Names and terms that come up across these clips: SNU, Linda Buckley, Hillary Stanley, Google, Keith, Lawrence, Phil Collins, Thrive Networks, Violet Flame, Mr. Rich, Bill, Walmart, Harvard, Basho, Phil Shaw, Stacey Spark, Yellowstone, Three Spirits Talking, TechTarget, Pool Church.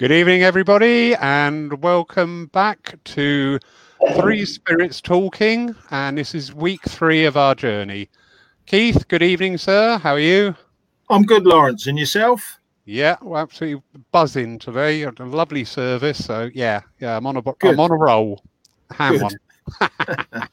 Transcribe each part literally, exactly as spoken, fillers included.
Good evening, everybody, and welcome back to Three Spirits Talking, and this is week three of our journey. Keith, good evening, sir. How are you? I'm good, Lawrence. And yourself? Yeah, we're absolutely buzzing today. A lovely service, so yeah, yeah, I'm on a, I'm on a roll. Hand one.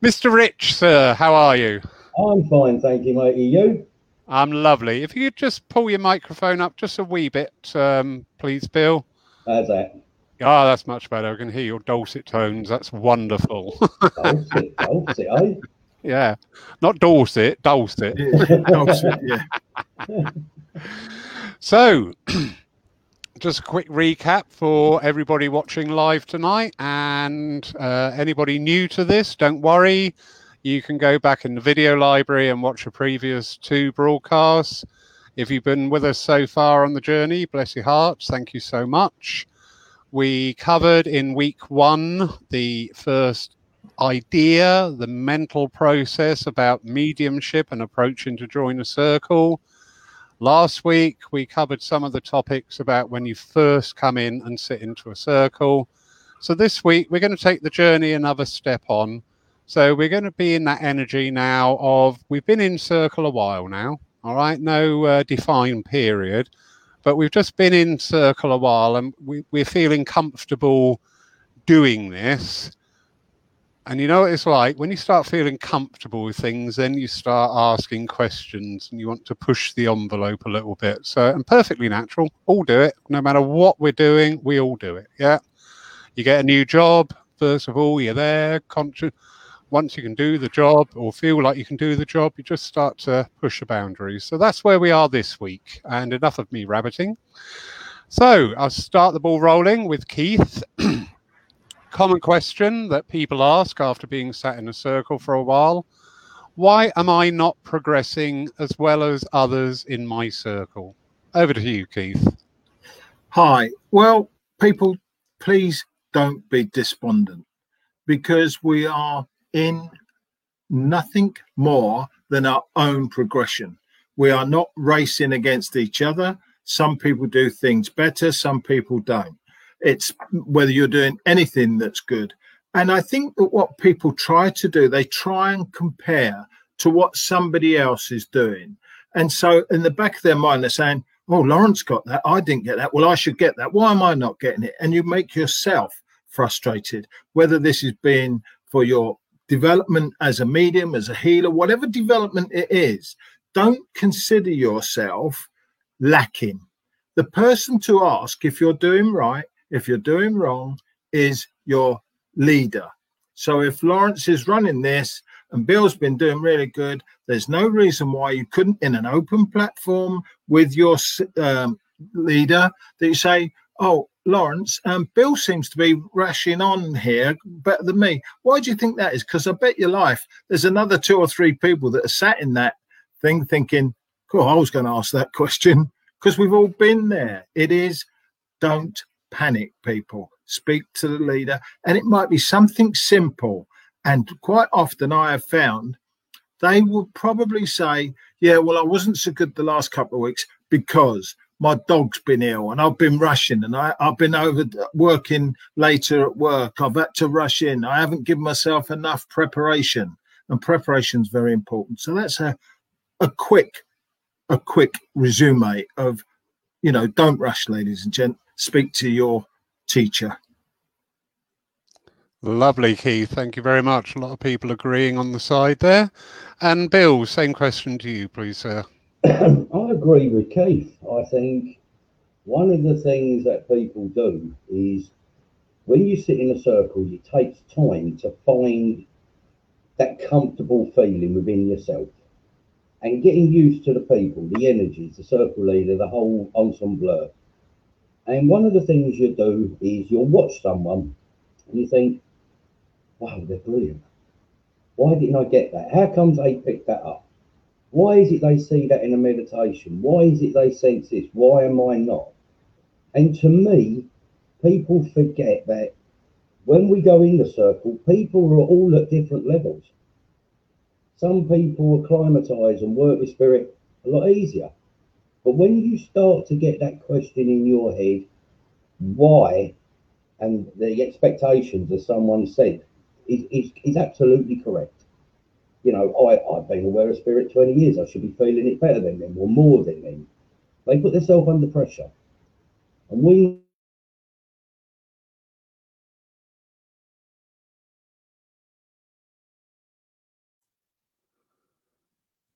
Mister Rich, sir, how are you? I'm fine, thank you, mate. Are you? I'm lovely. If you could just pull your microphone up just a wee bit, um, please, Bill. How's that? Oh, that's much better. I can hear your dulcet tones. That's wonderful. Dulcet, dulcet, eh? Yeah. Not Dorset, dulcet. Yeah, dulcet, yeah. So, just a quick recap for everybody watching live tonight. And uh, anybody new to this, don't worry. You can go back in the video library and watch the previous two broadcasts. If you've been with us so far on the journey, bless your hearts, thank you so much. We covered in week one the first idea, the mental process about mediumship and approaching to join a circle. Last week, we covered some of the topics about when you first come in and sit into a circle. So this week, we're going to take the journey another step on. So we're going to be in that energy now of we've been in circle a while now, all right, no uh, defined period, but we've just been in circle a while and we, we're feeling comfortable doing this. And you know what it's like, when you start feeling comfortable with things, then you start asking questions and you want to push the envelope a little bit. So, and perfectly natural, all do it. No matter what we're doing, we all do it, yeah. You get a new job, first of all, you're there, conscious. Once you can do the job or feel like you can do the job, you just start to push the boundaries. So that's where we are this week. And enough of me rabbiting. So I'll start the ball rolling with Keith. Common question that people ask after being sat in a circle for a while. Why am I not progressing as well as others in my circle? Over to you, Keith. Hi. Well, people, please don't be despondent because we are in nothing more than our own progression. We are not racing against each other. Some people do things better, some people don't. It's whether you're doing anything that's good. And I think that what people try to do, they try and compare to what somebody else is doing. And so in the back of their mind, they're saying, oh, Lawrence got that. I didn't get that. Well, I should get that. Why am I not getting it? And you make yourself frustrated, whether this is being for your development as a medium, as a healer, whatever development it is. Don't consider yourself lacking. The person to ask if you're doing right, if you're doing wrong, is your leader. So if Lawrence is running this and Bill's been doing really good, there's no reason why you couldn't, in an open platform with your um, leader, that you say, oh, Lawrence, um, Bill seems to be rushing on here better than me. Why do you think that is? Because I bet your life there's another two or three people that are sat in that thing thinking, cool, I was going to ask that question, because we've all been there. It is, don't panic, people. Speak to the leader. And it might be something simple. And quite often I have found they will probably say, yeah, well, I wasn't so good the last couple of weeks because my dog's been ill and I've been rushing and I, I've been over working later at work. I've had to rush in. I haven't given myself enough preparation, and preparation is very important. So that's a, a quick, a quick resume of, you know, don't rush, ladies and gents, speak to your teacher. Lovely, Keith. Thank you very much. A lot of people agreeing on the side there. And Bill, same question to you, please, sir. I agree with Keith. I think one of the things that people do is when you sit in a circle, it takes time to find that comfortable feeling within yourself and getting used to the people, the energies, the circle leader, the whole ensemble. And one of the things you do is you'll watch someone and you think, wow, they're brilliant. Why didn't I get that? How comes they picked that up? Why is it they see that in a meditation? Why is it they sense this? Why am I not? And to me, people forget that when we go in the circle, people are all at different levels. Some people acclimatise and work with spirit a lot easier. But when you start to get that question in your head, why and the expectations of someone said is, is, is absolutely correct. You know, I, I've been aware of spirit twenty years. I should be feeling it better than them or more than them. They put themselves under pressure. And we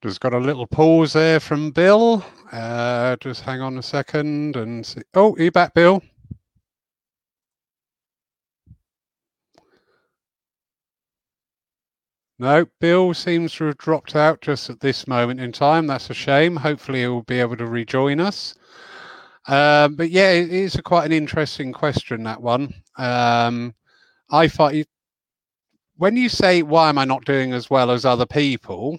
just got a little pause there from Bill. Uh, just hang on a second and see. Oh, are you back, Bill? No, Bill seems to have dropped out just at this moment in time. That's a shame. Hopefully he'll be able to rejoin us. Um, but yeah, it is a quite an interesting question, that one. Um, I find when you say, why am I not doing as well as other people?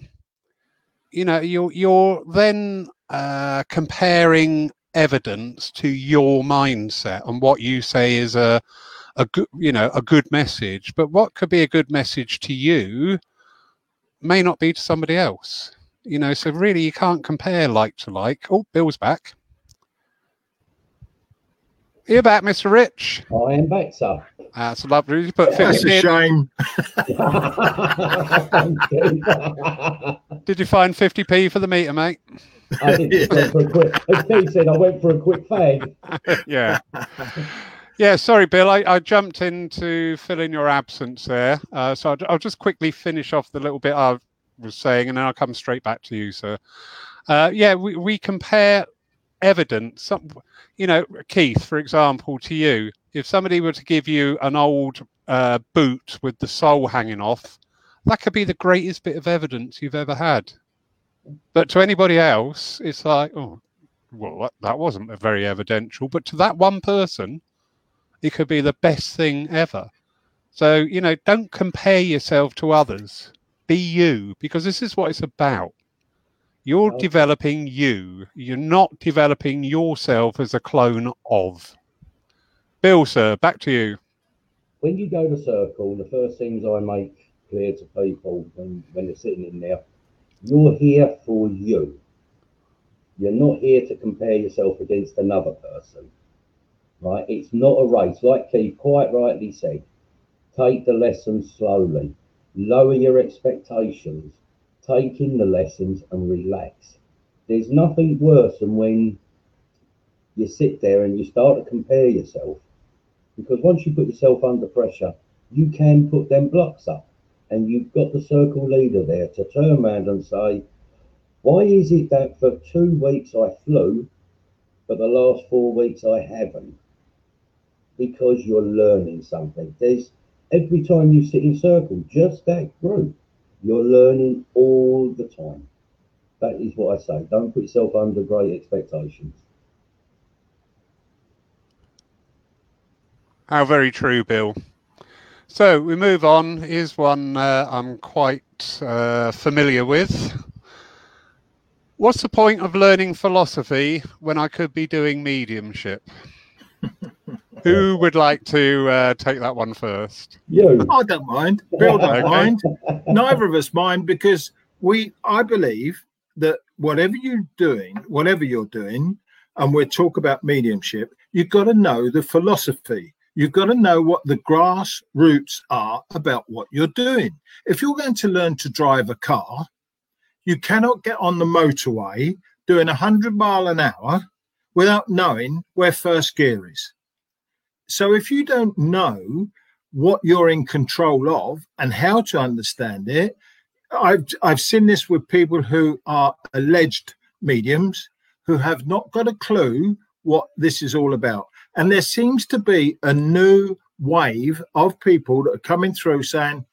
You know, you're, you're then uh, comparing evidence to your mindset and what you say is a, a good, you know, a good message. But what could be a good message to you may not be to somebody else. You know, so really you can't compare like to like. Oh, Bill's back. You're back, Mister Rich. I am back, sir. That's a lovely. Put That's a in. shame. Did you find fifty p for the meter, mate? I did. Yeah. For a quick, as Keith said, I went for a quick fag. Yeah. Yeah, sorry, Bill. I, I jumped in to fill in your absence there. Uh, so I'll, I'll just quickly finish off the little bit I was saying, and then I'll come straight back to you, sir. Uh, yeah, we, we compare evidence. Some, you know, Keith, for example, to you, if somebody were to give you an old uh, boot with the sole hanging off, that could be the greatest bit of evidence you've ever had. But to anybody else, it's like, oh, well, that wasn't very evidential. But to that one person, it could be the best thing ever. So, you know, don't compare yourself to others. Be you, because this is what it's about. You're okay. Developing you. You're not developing yourself as a clone of. Bill, sir, back to you. When you go to circle, the first things I make clear to people when, when they're sitting in there, you're here for you. You're not here to compare yourself against another person. Right? It's not a race. Like Keith quite rightly said, take the lessons slowly. Lower your expectations. Take in the lessons and relax. There's nothing worse than when you sit there and you start to compare yourself, because once you put yourself under pressure, you can put them blocks up, and you've got the circle leader there to turn around and say, why is it that for two weeks I flew, but the last four weeks I haven't? Because you're learning something. There's every time you sit in circle, just that group, you're learning all the time. That is what I say. Don't put yourself under great expectations. How very true, Bill. So we move on. Here's one uh, I'm quite uh, familiar with. What's the point of learning philosophy when I could be doing mediumship? Who would like to uh, take that one first? You. I don't mind. Bill don't okay. mind. Neither of us mind, because we, I believe that whatever you're doing, whatever you're doing, and we'll talk about mediumship, you've got to know the philosophy. You've got to know what the grassroots are about what you're doing. If you're going to learn to drive a car, you cannot get on the motorway doing one hundred mile an hour without knowing where first gear is. So if you don't know what you're in control of and how to understand it, I've I've seen this with people who are alleged mediums who have not got a clue what this is all about. And there seems to be a new wave of people that are coming through saying,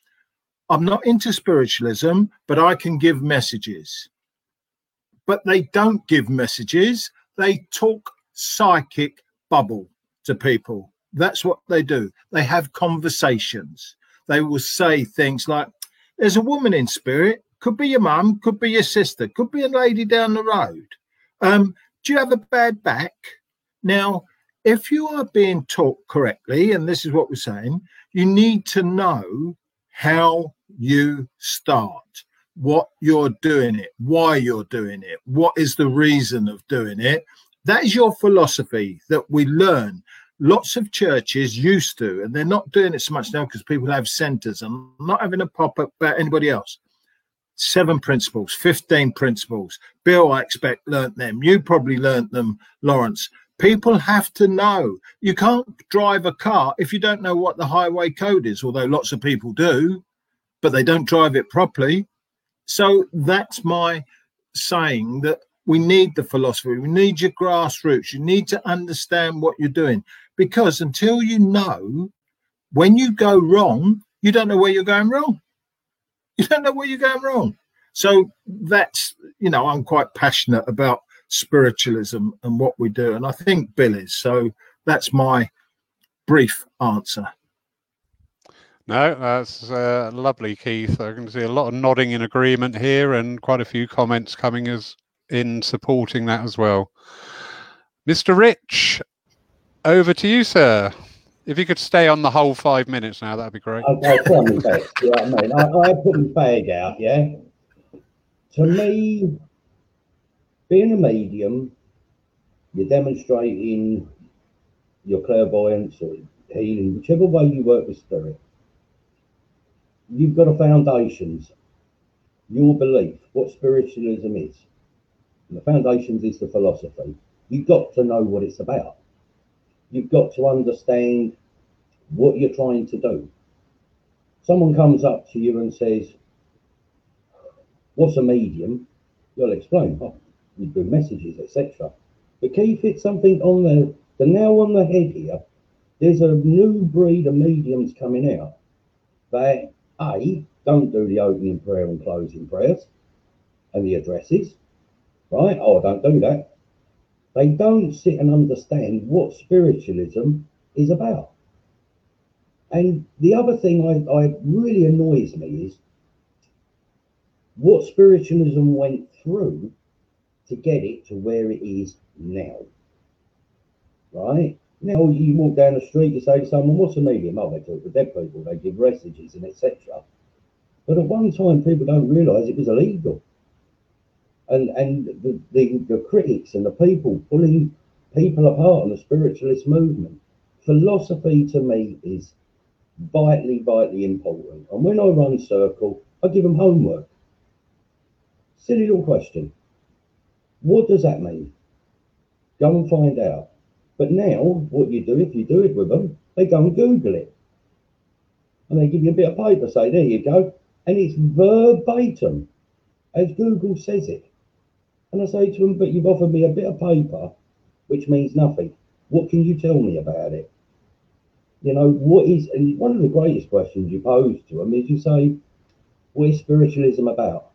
I'm not into spiritualism, but I can give messages. But they don't give messages. They talk psychic bubble to people. That's what they do. They have conversations. They will say things like, there's a woman in spirit, could be your mum, could be your sister, could be a lady down the road. Um, do you have a bad back? Now, if you are being taught correctly, and this is what we're saying, you need to know how you start, what you're doing it, why you're doing it, what is the reason of doing it. That is your philosophy that we learn. lots of churches used to, and they're not doing it so much now because people have centers. I'm not having a pop up about anybody else. Seven principles, fifteen principles. Bill, I expect, learnt them. You probably learnt them, Lawrence. People have to know. You can't drive a car if you don't know what the highway code is, although lots of people do, but they don't drive it properly. So that's my saying, that we need the philosophy. We need your grassroots. You need to understand what you're doing, because until you know, when you go wrong, you don't know where you're going wrong. You don't know where you're going wrong. So that's, you know, I'm quite passionate about spiritualism and what we do. And I think Bill is. So that's my brief answer. No, that's uh, lovely, Keith. I can see a lot of nodding in agreement here and quite a few comments coming as in supporting that as well. Mister Rich, over to you, sir. If you could stay on the whole five minutes now, that'd be great. Okay, tell me, mate. Yeah, I mean, I, I put my fag out, yeah? To me, being a medium, you're demonstrating your clairvoyance or healing, whichever way you work with spirit. You've got a foundations, your belief, what spiritualism is. And the foundations is the philosophy. You've got to know what it's about. You've got to understand what you're trying to do. Someone comes up to you and says, what's a medium? You'll explain, oh, you do messages, et cetera. But Keith, it's something on the, the nail on the head here. There's a new breed of mediums coming out that, A, don't do the opening prayer and closing prayers and the addresses, right? Oh, don't do that. They don't sit and understand what spiritualism is about. And the other thing I, I really annoys me is what spiritualism went through to get it to where it is now. Right? Now you walk down the street, you say to someone, what's a medium? Oh, they talk to dead people, they give messages and et cetera. But at one time people don't realise it was illegal. And and the, the, the critics and the people pulling people apart in the spiritualist movement. Philosophy to me is vitally, vitally important. And when I run circle, I give them homework. Silly little question. What does that mean? Go and find out. But now, what you do, if you do it with them, they go and Google it. And they give you a bit of paper, say, there you go. And it's verbatim, as Google says it. And I say to them, but you've offered me a bit of paper, which means nothing. What can you tell me about it? You know, what is, and one of the greatest questions you pose to them is you say, what is spiritualism about?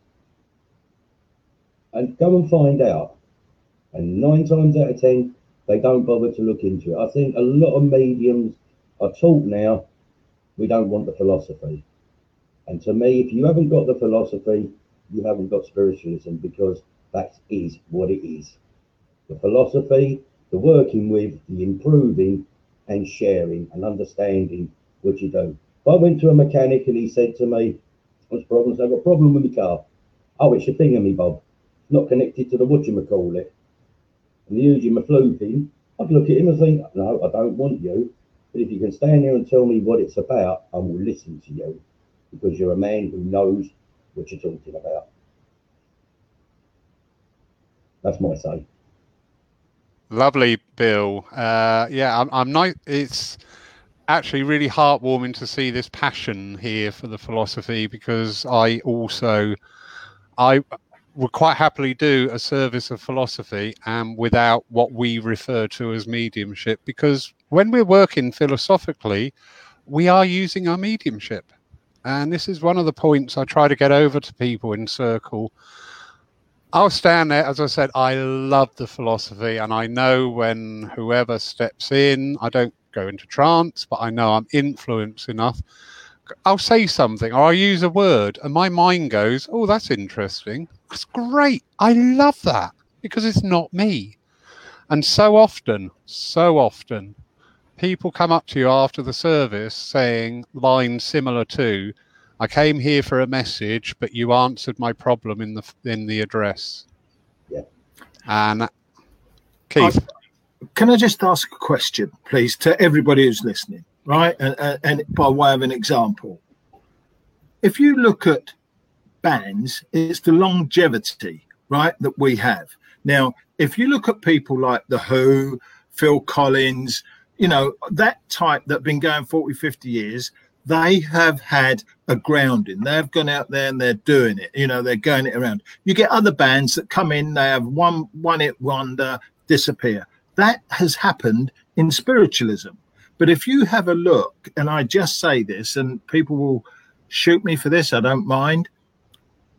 And go and find out. And nine times out of ten, they don't bother to look into it. I think a lot of mediums are taught now, we don't want the philosophy. And to me, if you haven't got the philosophy, you haven't got spiritualism, because that is what it is. The philosophy, the working with, the improving and sharing and understanding what you do. If I went to a mechanic and he said to me, what's the problem? I said, I've got a problem with my car. Oh, it's your finger, me Bob. It's not connected to the whatchamacallit. And the usually my flu pin, I'd look at him and think, no, I don't want you. But if you can stand here and tell me what it's about, I will listen to you, because you're a man who knows what you're talking about. That's my say. Lovely, Bill. Uh, yeah, I'm, I'm not, it's actually really heartwarming to see this passion here for the philosophy, because I also, I would quite happily do a service of philosophy and without what we refer to as mediumship, because when we're working philosophically, we are using our mediumship. And this is one of the points I try to get over to people in circle. I'll stand there, as I said, I love the philosophy, and I know when whoever steps in, I don't go into trance, but I know I'm influenced enough. I'll say something, or I'll use a word, and my mind goes, oh, that's interesting. That's great. I love that, because it's not me. And so often, so often, people come up to you after the service saying lines similar to, I came here for a message, but you answered my problem in the in the address. Yeah. And Keith. Can I just ask a question, please, to everybody who's listening, right? And, and by way of an example, if you look at bands, it's the longevity, right, that we have. Now, if you look at people like The Who, Phil Collins, you know, that type that have been going forty, fifty years, they have had a grounding. They've gone out there and they're doing it. You know, they're going it around. You get other bands that come in, they have one one hit wonder, disappear. That has happened in spiritualism. But if you have a look, and I just say this, and people will shoot me for this, I don't mind.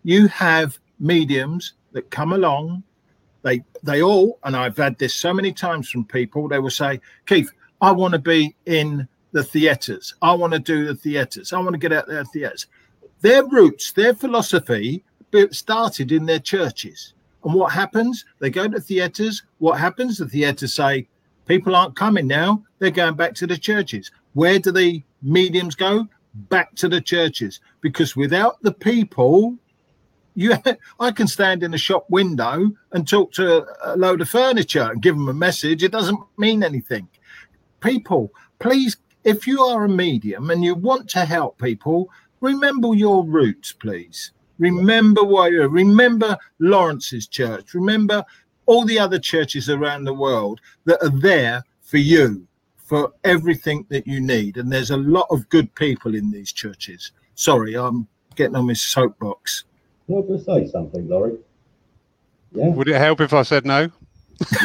You have mediums that come along. They they all, and I've had this so many times from people, they will say, Keith, I want to be in the theatres. I want to do the theatres. I want to get out there theatres. Their roots, their philosophy started in their churches. And what happens? They go to theatres. What happens? The theatres say, people aren't coming now. They're going back to the churches. Where do the mediums go? Back to the churches. Because without the people, you, I can stand in a shop window and talk to a load of furniture and give them a message. It doesn't mean anything. People, please, if you are a medium and you want to help people, remember your roots, please. Remember where you are. Remember Lawrence's church. Remember all the other churches around the world that are there for you, for everything that you need. And there's a lot of good people in these churches. Sorry, I'm getting on my soapbox. Can I just say something, Laurie? Yeah. Would it help if I said no?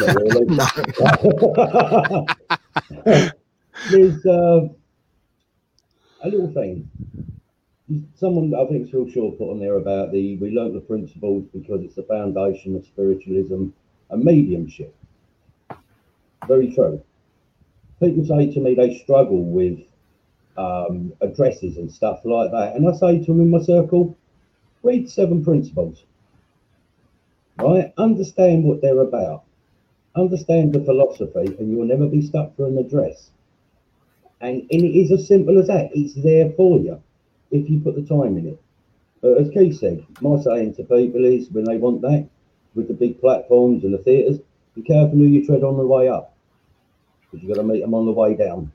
Not really. No. There's uh, a little thing. Someone, I think Phil Shaw put on there about the we learnt the principles because it's the foundation of spiritualism and mediumship. Very true. People say to me they struggle with um, addresses and stuff like that. And I say to them in my circle, read seven principles. Right? Understand what they're about. Understand the philosophy and you'll never be stuck for an address. And, and it is as simple as that. It's there for you if you put the time in it. But as Keith said, my saying to people is when they want that, with the big platforms and the theatres, be careful who you tread on the way up, because you've got to meet them on the way down.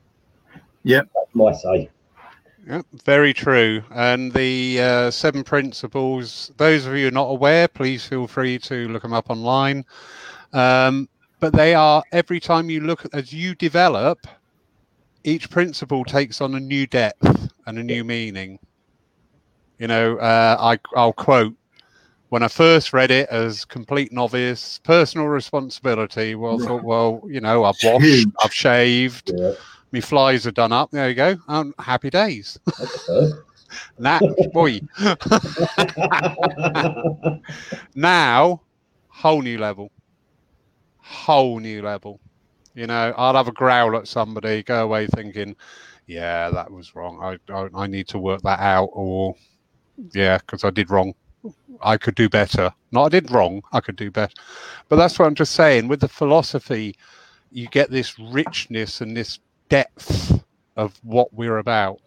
Yep. That's my say. Yep, very true. And the uh, seven principles, those of you not aware, please feel free to look them up online. Um, but they are, every time you look, as you develop, each principle takes on a new depth and a new meaning. You know, uh, I, I'll quote, when I first read it as complete novice, personal responsibility, well, yeah. I thought, well, you know, I've washed, I've shaved, yeah. my flies are done up, there you go, um, happy days. Nah, boy. Now, whole new level, whole new level. You know, I'll have a growl at somebody, go away thinking, yeah, that was wrong. I I, I need to work that out. Or, yeah, because I did wrong. I could do better. Not I did wrong. I could do better. But that's what I'm just saying. With the philosophy, you get this richness and this depth of what we're about.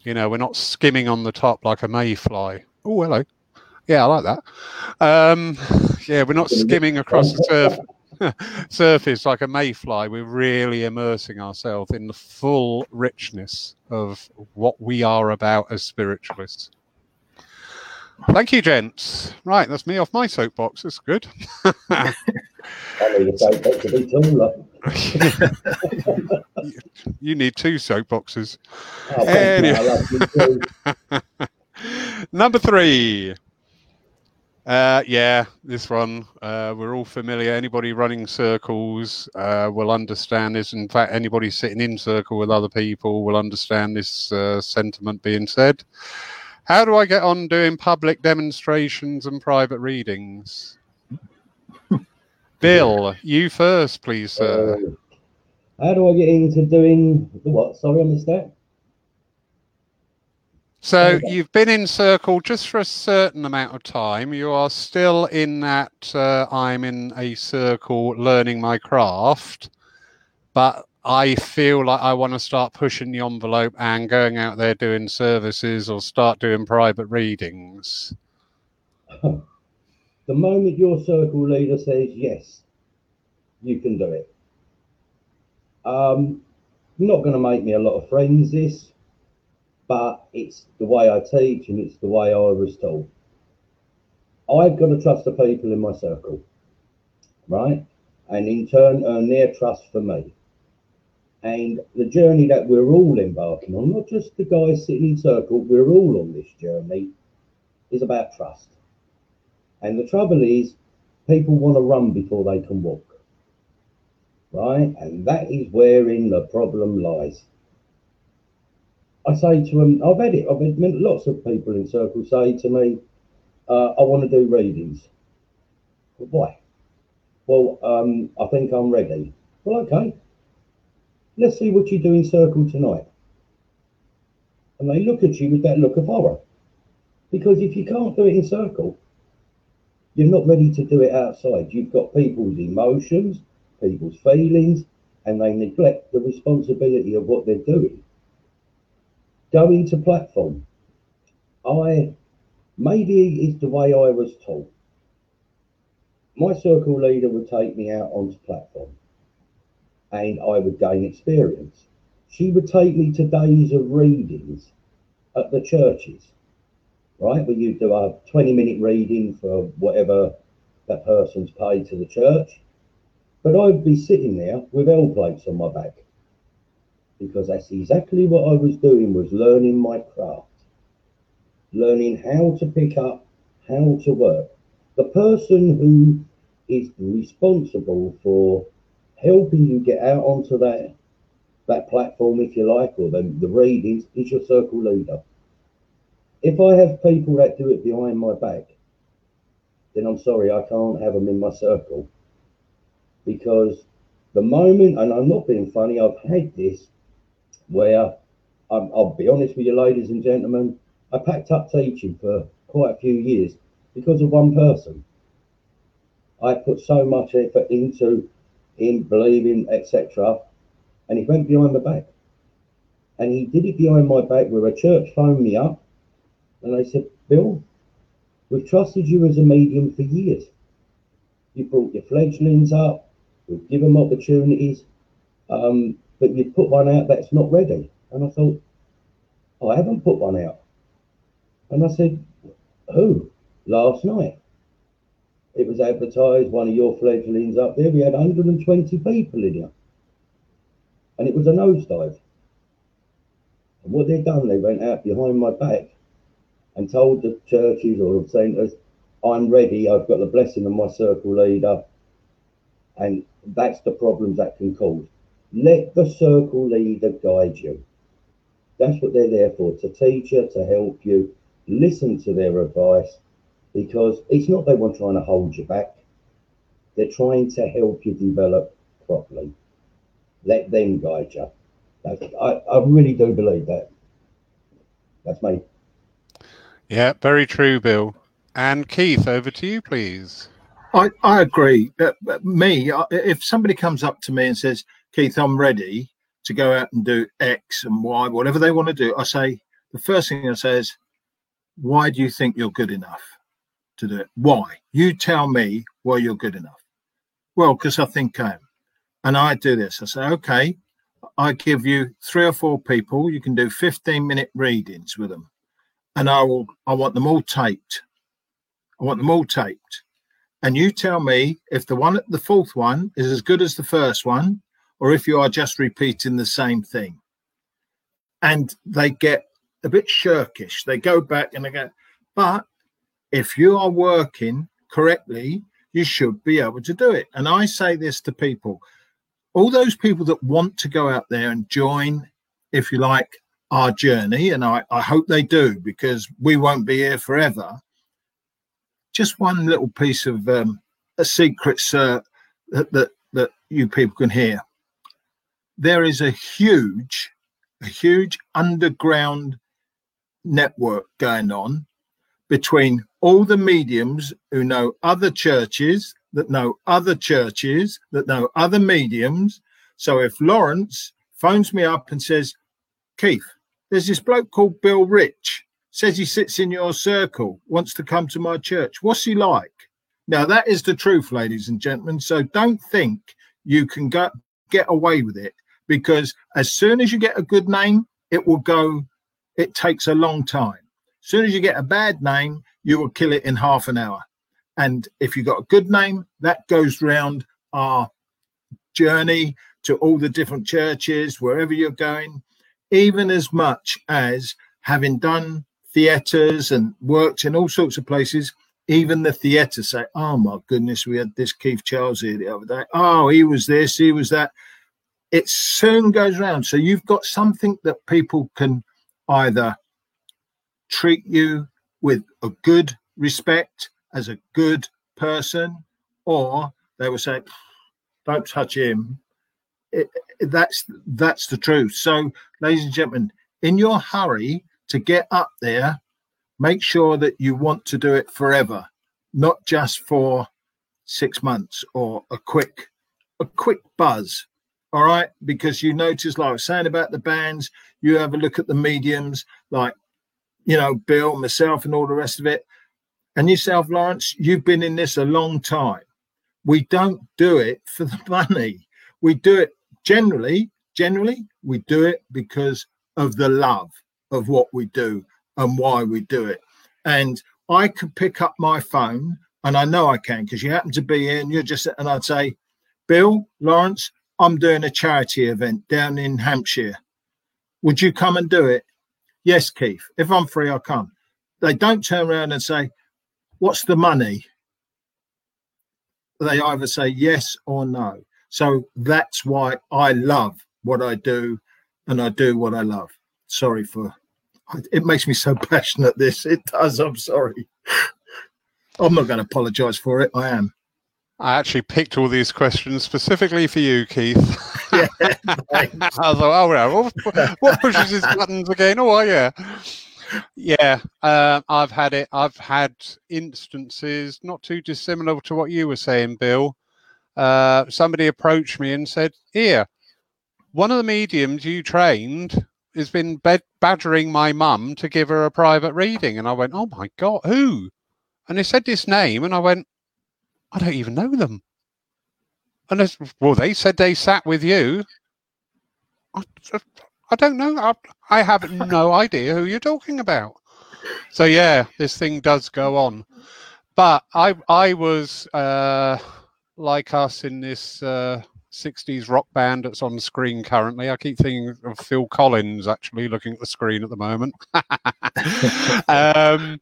You know, we're not skimming on the top like a mayfly. Oh, hello. Yeah, I like that. Um, yeah, we're not skimming across the surface. surface like a mayfly. We're really immersing ourselves in the full richness of what we are about as spiritualists. Thank you, gents. Right, that's me off my soapbox. That's good. I need a soapbox to be taller. You need two soapboxes. Oh, anyway. I love you too. Number three. Uh, yeah, this one, uh, we're all familiar. Anybody running circles uh, will understand this. In fact, anybody sitting in circle with other people will understand this uh, sentiment being said. How do I get on doing public demonstrations and private readings? Bill, you first, please, sir. Uh, how do I get into doing the what? Sorry, I missed that. So you've been in circle just for a certain amount of time. You are still in that uh, I'm in a circle learning my craft, but I feel like I want to start pushing the envelope and going out there doing services or start doing private readings. The moment your circle leader says yes, you can do it. Um, not going to make me a lot of friends, this, but it's the way I teach and it's the way I was taught. I've got to trust the people in my circle, right? And in turn, earn their trust for me. And the journey that we're all embarking on, not just the guys sitting in circle, we're all on this journey, is about trust. And the trouble is, people want to run before they can walk, right? And that is wherein the problem lies. I say to them, I've had it, I've had lots of people in circle say to me, uh, I want to do readings. Well, why? Well, um, I think I'm ready. Well, okay. Let's see what you do in circle tonight. And they look at you with that look of horror. Because if you can't do it in circle, you're not ready to do it outside. You've got people's emotions, people's feelings, and they neglect the responsibility of what they're doing. Going to platform. I, maybe it's the way I was taught. My circle leader would take me out onto platform and I would gain experience. She would take me to days of readings at the churches, right? Where you do a twenty minute reading for whatever that person's paid to the church. But I'd be sitting there with L plates on my back because that's exactly what I was doing, was learning my craft, learning how to pick up, how to work. The person who is responsible for helping you get out onto that, that platform, if you like, or the, the readings, is your circle leader. If I have people that do it behind my back, then I'm sorry, I can't have them in my circle. Because the moment, and I'm not being funny, I've had this where, I'm, I'll be honest with you, ladies and gentlemen, I packed up teaching for quite a few years. Because of one person. I put so much effort into him, believing, et cetera. And he went behind my back. And he did it behind my back where a church phoned me up and they said, Bill, we've trusted you as a medium for years. You brought your fledglings up, we've given them opportunities, um, but you've put one out that's not ready. And I thought, oh, I haven't put one out. And I said, who? Last night it was advertised, one of your fledglings up there, we had one hundred twenty people in here, and it was a nosedive. And what they'd done, they went out behind my back and told the churches or the centres, I'm ready, I've got the blessing of my circle leader. And that's the problems that can cause. Let the circle leader guide you. That's what they're there for, to teach you, to help you, listen to their advice. Because it's not they want trying to hold you back. They're trying to help you develop properly. Let them guide you. That's, I, I really do believe that. That's me. Yeah, very true, Bill. And Keith, over to you, please. I, I agree. But, but me, if somebody comes up to me and says, Keith, I'm ready to go out and do X and Y, whatever they want to do, I say, the first thing I say is, why do you think you're good enough to do it? Why? You tell me why you're good enough. Well, because I think I am. And I do this. I say, okay, I give you three or four people. You can do fifteen minute readings with them. And I will, I want them all taped. I want them all taped. And you tell me if the one, the fourth one is as good as the first one, or if you are just repeating the same thing. And they get a bit shirkish. They go back and they go, but if you are working correctly, you should be able to do it. And I say this to people, all those people that want to go out there and join, if you like, our journey, and I, I hope they do, because we won't be here forever. Just one little piece of um, a secret, sir, that, that, that you people can hear. There is a huge, a huge underground network going on between all the mediums who know other churches, that know other churches, that know other mediums. So if Lawrence phones me up and says, Keith, there's this bloke called Bill Rich, says he sits in your circle, wants to come to my church. What's he like? Now, that is the truth, ladies and gentlemen. So don't think you can go, get away with it, because as soon as you get a good name, it will go, it takes a long time. As soon as you get a bad name, you will kill it in half an hour. And if you got a good name, that goes round our journey to all the different churches, wherever you're going, even as much as having done theatres and worked in all sorts of places. Even the theatre say, oh, my goodness, we had this Keith Charles here the other day. Oh, he was this, he was that. It soon goes round. So you've got something that people can either treat you with a good respect as a good person, or they will say, don't touch him. It, it, that's that's the truth. So, ladies and gentlemen, in your hurry to get up there, make sure that you want to do it forever, not just for six months or a quick, a quick buzz. All right, because you notice, like I was saying about the bands, you have a look at the mediums, like, you know, Bill, myself, and all the rest of it, and yourself, Lawrence. You've been in this a long time. We don't do it for the money. We do it generally. Generally, we do it because of the love of what we do and why we do it. And I could pick up my phone, and I know I can, because you happen to be here and you're just, and I'd say, Bill, Lawrence, I'm doing a charity event down in Hampshire. Would you come and do it? Yes, Keith. If I'm free, I'll come. They don't turn around and say, what's the money? They either say yes or no. So that's why I love what I do, and I do what I love. Sorry for It makes me so passionate, this. It does. I'm sorry. I'm not going to apologise for it. I am. I actually picked all these questions specifically for you, Keith. Yeah, I thought, oh, well, what pushes his buttons again? Oh, yeah. Yeah, uh, I've had it. I've had instances not too dissimilar to what you were saying, Bill. Uh, somebody approached me and said, here, one of the mediums you trained has been bed- badgering my mum to give her a private reading. And I went, oh my God, who? And they said this name, and I went, I don't even know them. And I said, well, they said they sat with you. I, I don't know. I, I have no idea who you're talking about. So yeah, this thing does go on. But I, I was uh, like us in this uh, sixties rock band that's on screen currently. I keep thinking of Phil Collins, actually, looking at the screen at the moment. um,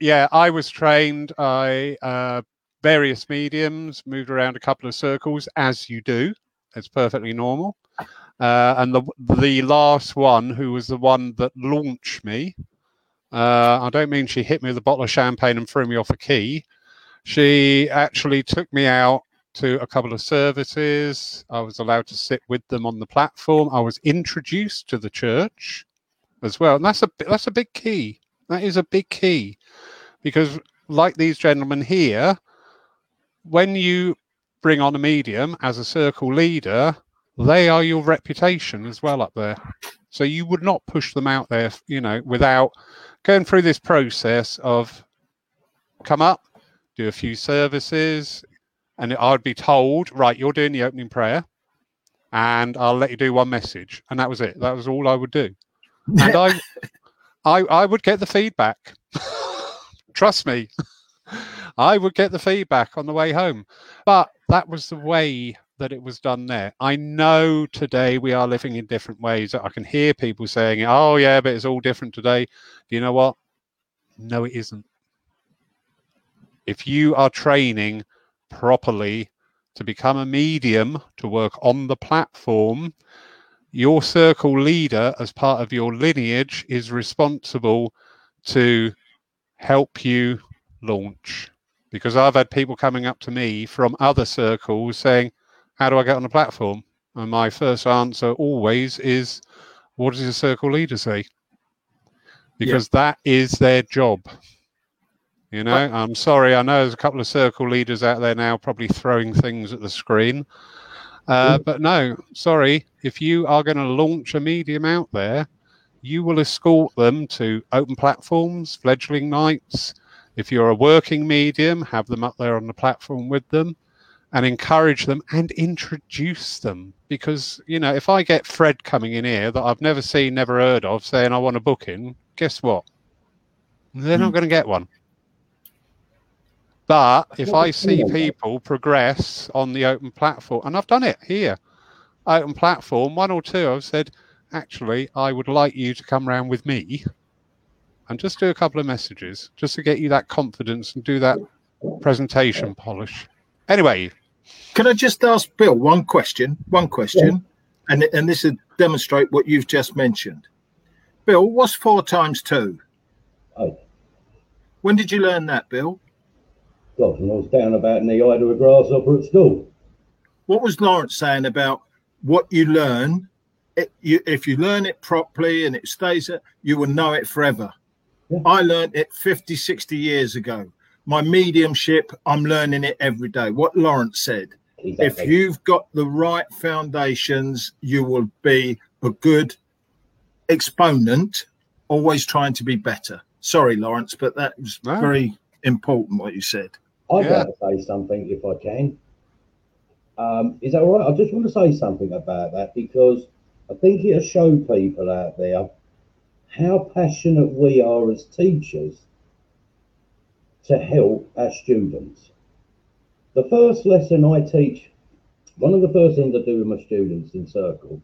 yeah, I was trained. I uh, various mediums, moved around a couple of circles, as you do. It's perfectly normal. Uh, and the the last one, who was the one that launched me, uh, I don't mean she hit me with a bottle of champagne and threw me off a key. She actually took me out to a couple of services. I was allowed to sit with them on the platform. I was introduced to the church as well. And that's a, that's a big key. That is a big key. Because like these gentlemen here, when you bring on a medium as a circle leader, they are your reputation as well up there. So you would not push them out there, you know, without going through this process of come up, do a few services, and I'd be told, right, you're doing the opening prayer, and I'll let you do one message. And that was it. That was all I would do. And I, I, I would get the feedback. Trust me, I would get the feedback on the way home. But that was the way that it was done there. I know today we are living in different ways. I can hear people saying, oh, yeah, but it's all different today. Do you know what? No, it isn't. If you are training properly to become a medium, to work on the platform, your circle leader, as part of your lineage, is responsible to help you launch. Because I've had people coming up to me from other circles saying, how do I get on the platform? And my first answer always is, what does your circle leader say? Because yeah, that is their job. You know, I'm sorry. I know there's a couple of circle leaders out there now probably throwing things at the screen. Uh, but no, sorry. If you are going to launch a medium out there, you will escort them to open platforms, fledgling nights. If you're a working medium, have them up there on the platform with them. and encourage them and introduce them. Because, you know, if I get Fred coming in here that I've never seen, never heard of, saying I want a booking, guess what? They're mm. not going to get one. But if I see people progress on the open platform, and I've done it here, open platform, one or two, I've said, actually, I would like you to come round with me and just do a couple of messages just to get you that confidence and do that presentation polish. Anyway. Can I just ask Bill one question, one question, yeah. and, and this would demonstrate what you've just mentioned. Bill, what's four times two? Oh. When did you learn that, Bill? God, and I was down about in the eye to a grasshopper at school. What was Lawrence saying about what you learn? It, you, if you learn it properly and it stays it, you will know it forever. Yeah. I learned it fifty, sixty years ago. My mediumship, I'm learning it every day. What Lawrence said, exactly. If you've got the right foundations, you will be a good exponent, always trying to be better. Sorry, Lawrence, but that was wow. very important what you said. I'd yeah. like to say something if I can. Um, is that all right? I just want to say something about that because I think it'll show people out there how passionate we are as teachers to help our students. The first lesson I teach, one of the first things I do with my students in circle,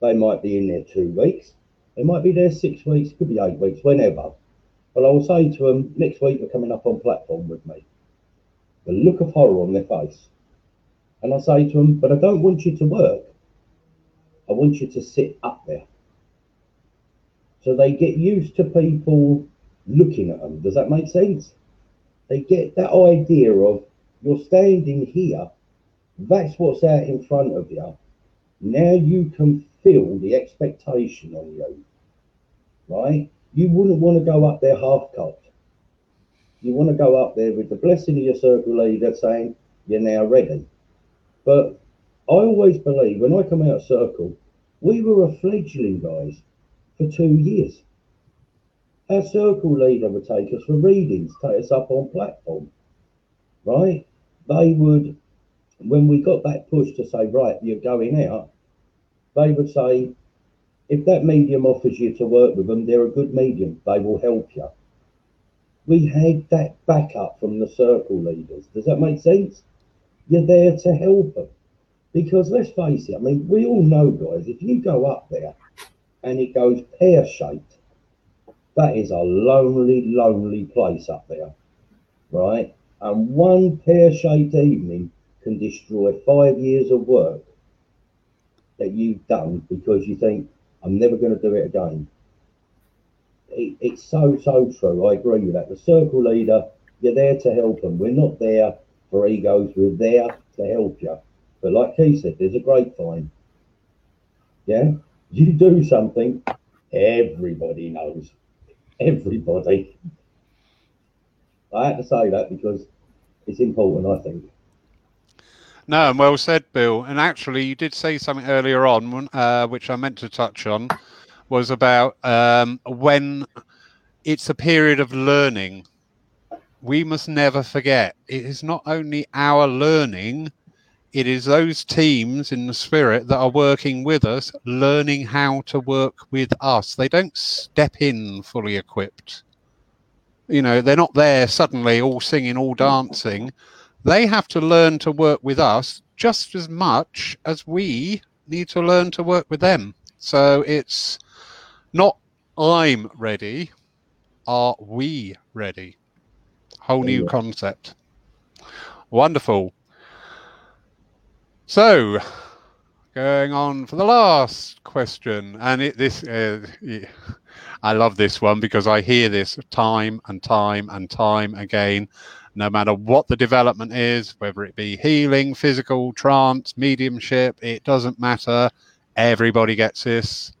they might be in there two weeks, they might be there six weeks, could be eight weeks, whenever. But I'll say to them, next week they're coming up on platform with me. The look of horror on their face. And I say to them, but I don't want you to work. I want you to sit up there. So they get used to people looking at them. Does that make sense? They get that idea of, you're standing here, that's what's out in front of you. Now you can feel the expectation on you, right? You wouldn't want to go up there half-cocked. You want to go up there with the blessing of your circle leader saying, you're now ready. But I always believe, when I come out of circle, we were a fledgling, guys, for two years. Our circle leader would take us for readings, take us up on platform, right? They would, when we got that push to say, right, you're going out, they would say, if that medium offers you to work with them, they're a good medium. They will help you. We had that backup from the circle leaders. Does that make sense? You're there to help them. Because let's face it, I mean, we all know, guys, if you go up there and it goes pear-shaped, that is a lonely, lonely place up there, right? And one pear-shaped evening can destroy five years of work that you've done because you think, I'm never going to do it again. It, it's so, so true. I agree with that. The circle leader, you're there to help them. We're not there for egos. We're there to help you. But like Keith said, there's a grapevine. Yeah? You do something, everybody knows. Everybody. I had to say that because it's important, I think. No, and well said, Bill. And actually, you did say something earlier on, uh, which I meant to touch on, was about um, when it's a period of learning. We must never forget. It is not only our learning, it is those teams in the spirit that are working with us, learning how to work with us. They don't step in fully equipped. You know, they're not there suddenly all singing, all dancing. They have to learn to work with us just as much as we need to learn to work with them. So it's not I'm ready, are we ready? Whole new concept. Wonderful. So going on for the last question. And it, this, uh, yeah, I love this one because I hear this time and time and time again. No matter what the development is, whether it be healing, physical, trance, mediumship, it doesn't matter. Everybody gets this.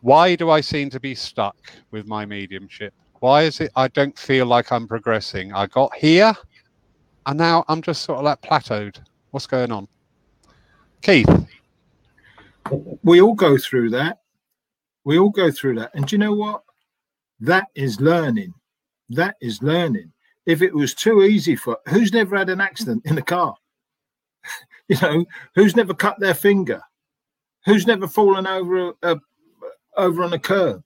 Why do I seem to be stuck with my mediumship? Why is it I don't feel like I'm progressing? I got here and now I'm just sort of like plateaued. What's going on? Keith? We all go through that. We all go through that. And do you know what? That is learning. That is learning. If it was too easy for, who's never had an accident in the car? You know, who's never cut their finger? Who's never fallen over a, a, over on a curb?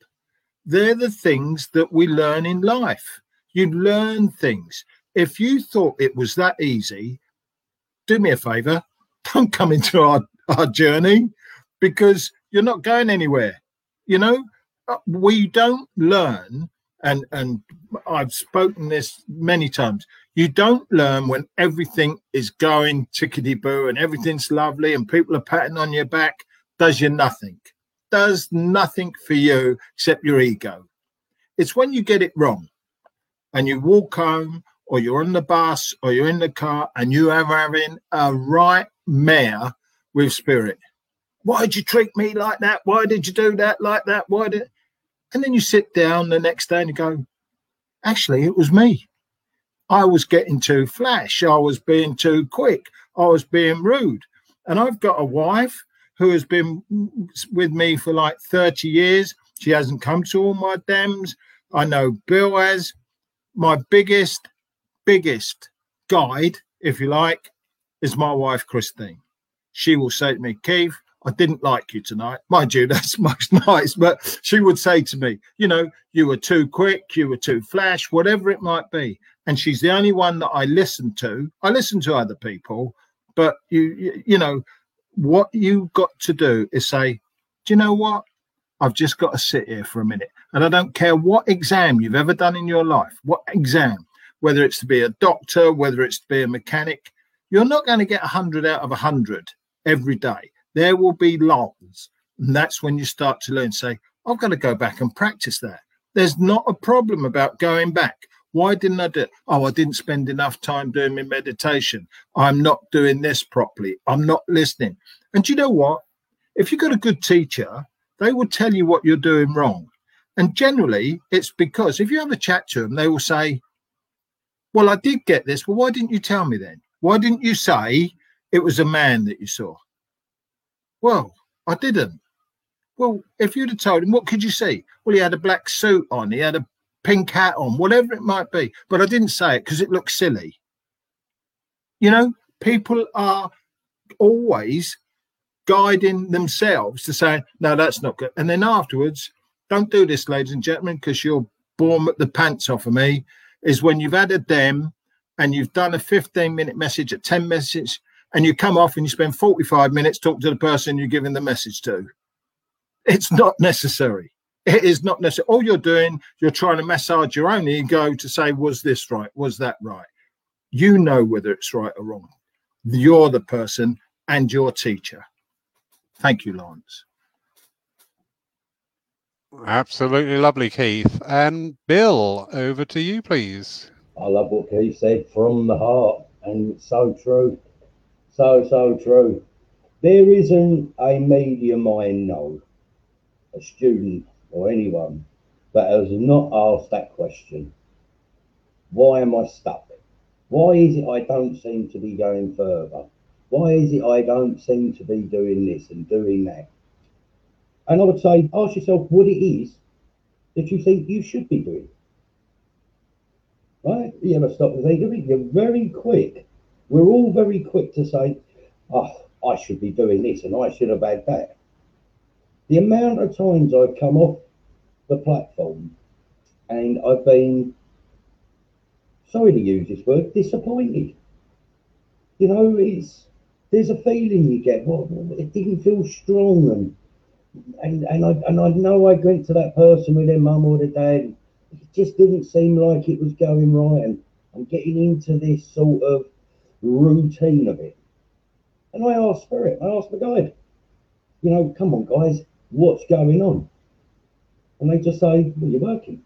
They're the things that we learn in life. You learn things. If you thought it was that easy, do me a favor, don't come into our, our journey, because you're not going anywhere. You know, we don't learn, and, and I've spoken this many times, you don't learn when everything is going tickety-boo and everything's lovely and people are patting on your back. Does you nothing. Does nothing for you except your ego. It's when you get it wrong and you walk home, or you're on the bus, or you're in the car, and you are having a right mare with spirit. Why did you treat me like that? Why did you do that like that? Why did? And then you sit down the next day and you go, actually, it was me. I was getting too flash. I was being too quick. I was being rude. And I've got a wife who has been with me for like thirty years. She hasn't come to all my dams. I know Bill has. My biggest, biggest guide, if you like, is my wife, Christine. She will say to me, Keith, I didn't like you tonight. Mind you, that's most nice, but she would say to me, you know, you were too quick, you were too flash, whatever it might be. And she's the only one that I listen to. I listen to other people, but you, you know, what you've got to do is say, do you know what? I've just got to sit here for a minute. And I don't care what exam you've ever done in your life, what exam, whether it's to be a doctor, whether it's to be a mechanic, you're not going to get one hundred out of one hundred every day. There will be lulls. And that's when you start to learn, say, I've got to go back and practice that. There's not a problem about going back. Why didn't I do it? Oh, I didn't spend enough time doing my meditation. I'm not doing this properly. I'm not listening. And do you know what? If you've got a good teacher, they will tell you what you're doing wrong. And generally, it's because if you have a chat to them, they will say, well, I did get this. Well, why didn't you tell me then? Why didn't you say it was a man that you saw? Well, I didn't. Well, if you'd have told him, what could you see? Well, he had a black suit on. He had a pink hat on, whatever it might be. But I didn't say it because it looked silly. You know, people are always guiding themselves to say, no, that's not good. And then afterwards, don't do this, ladies and gentlemen, because you'll bomb the pants off of me, is when you've had a dem and you've done a fifteen minute message, a ten message, and you come off and you spend forty-five minutes talking to the person you're giving the message to. It's not necessary. It is not necessary. All you're doing, you're trying to massage your own ego to say, was this right? Was that right? You know whether it's right or wrong. You're the person and your teacher. Thank you, Lawrence. Absolutely lovely, Keith. And Bill, over to you, please. I love what Keith said, from the heart, and it's so true. So, so true. There isn't a medium I know, a student or anyone, that has not asked that question. Why am I stuck? Why is it I don't seem to be going further? Why is it I don't seem to be doing this and doing that? And I would say, ask yourself what it is that you think you should be doing. Right? You ever stop and think of it? You're very quick. We're all very quick to say, oh, I should be doing this and I should have had that. The amount of times I've come off the platform and I've been, sorry to use this word, disappointed. You know, it's there's a feeling you get, well, it didn't feel strong and And and I and I know I went to that person with their mum or their dad. It just didn't seem like it was going right, and I'm getting into this sort of routine of it. And I asked Spirit, I asked the guide, you know, come on guys, what's going on? And they just say, well, you're working.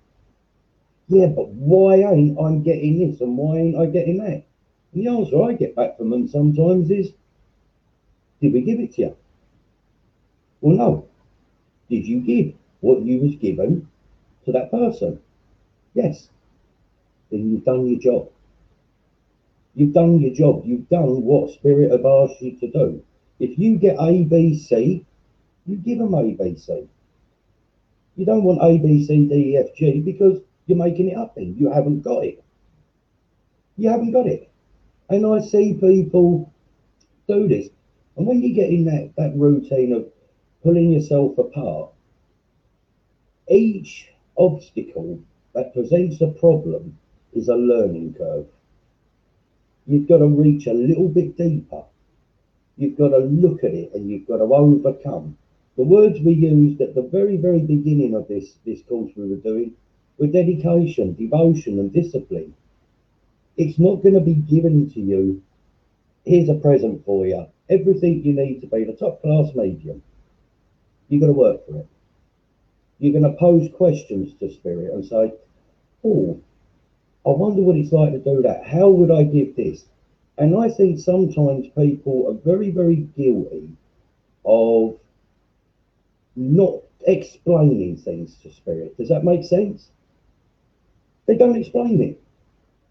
Yeah, but why ain't I getting this and why ain't I getting that? And the answer I get back from them sometimes is, did we give it to you? Well, no. Did you give what you was given to that person? Yes. Then you've done your job. You've done your job. You've done what Spirit have asked you to do. If you get A B C, you give them A B C. You don't want A B C D E F G because you're making it up then. You haven't got it. You haven't got it. And I see people do this. And when you get in that, that routine of pulling yourself apart, each obstacle that presents a problem is a learning curve. You've got to reach a little bit deeper. You've got to look at it and you've got to overcome. The words we used at the very, very beginning of this, this course we were doing were dedication, devotion and discipline. It's not going to be given to you, here's a present for you. Everything you need to be the top class medium. You've got to work for it. You're going to pose questions to Spirit and say, oh, I wonder what it's like to do that. How would I give this? And I think sometimes people are very, very guilty of not explaining things to Spirit. Does that make sense? They don't explain it.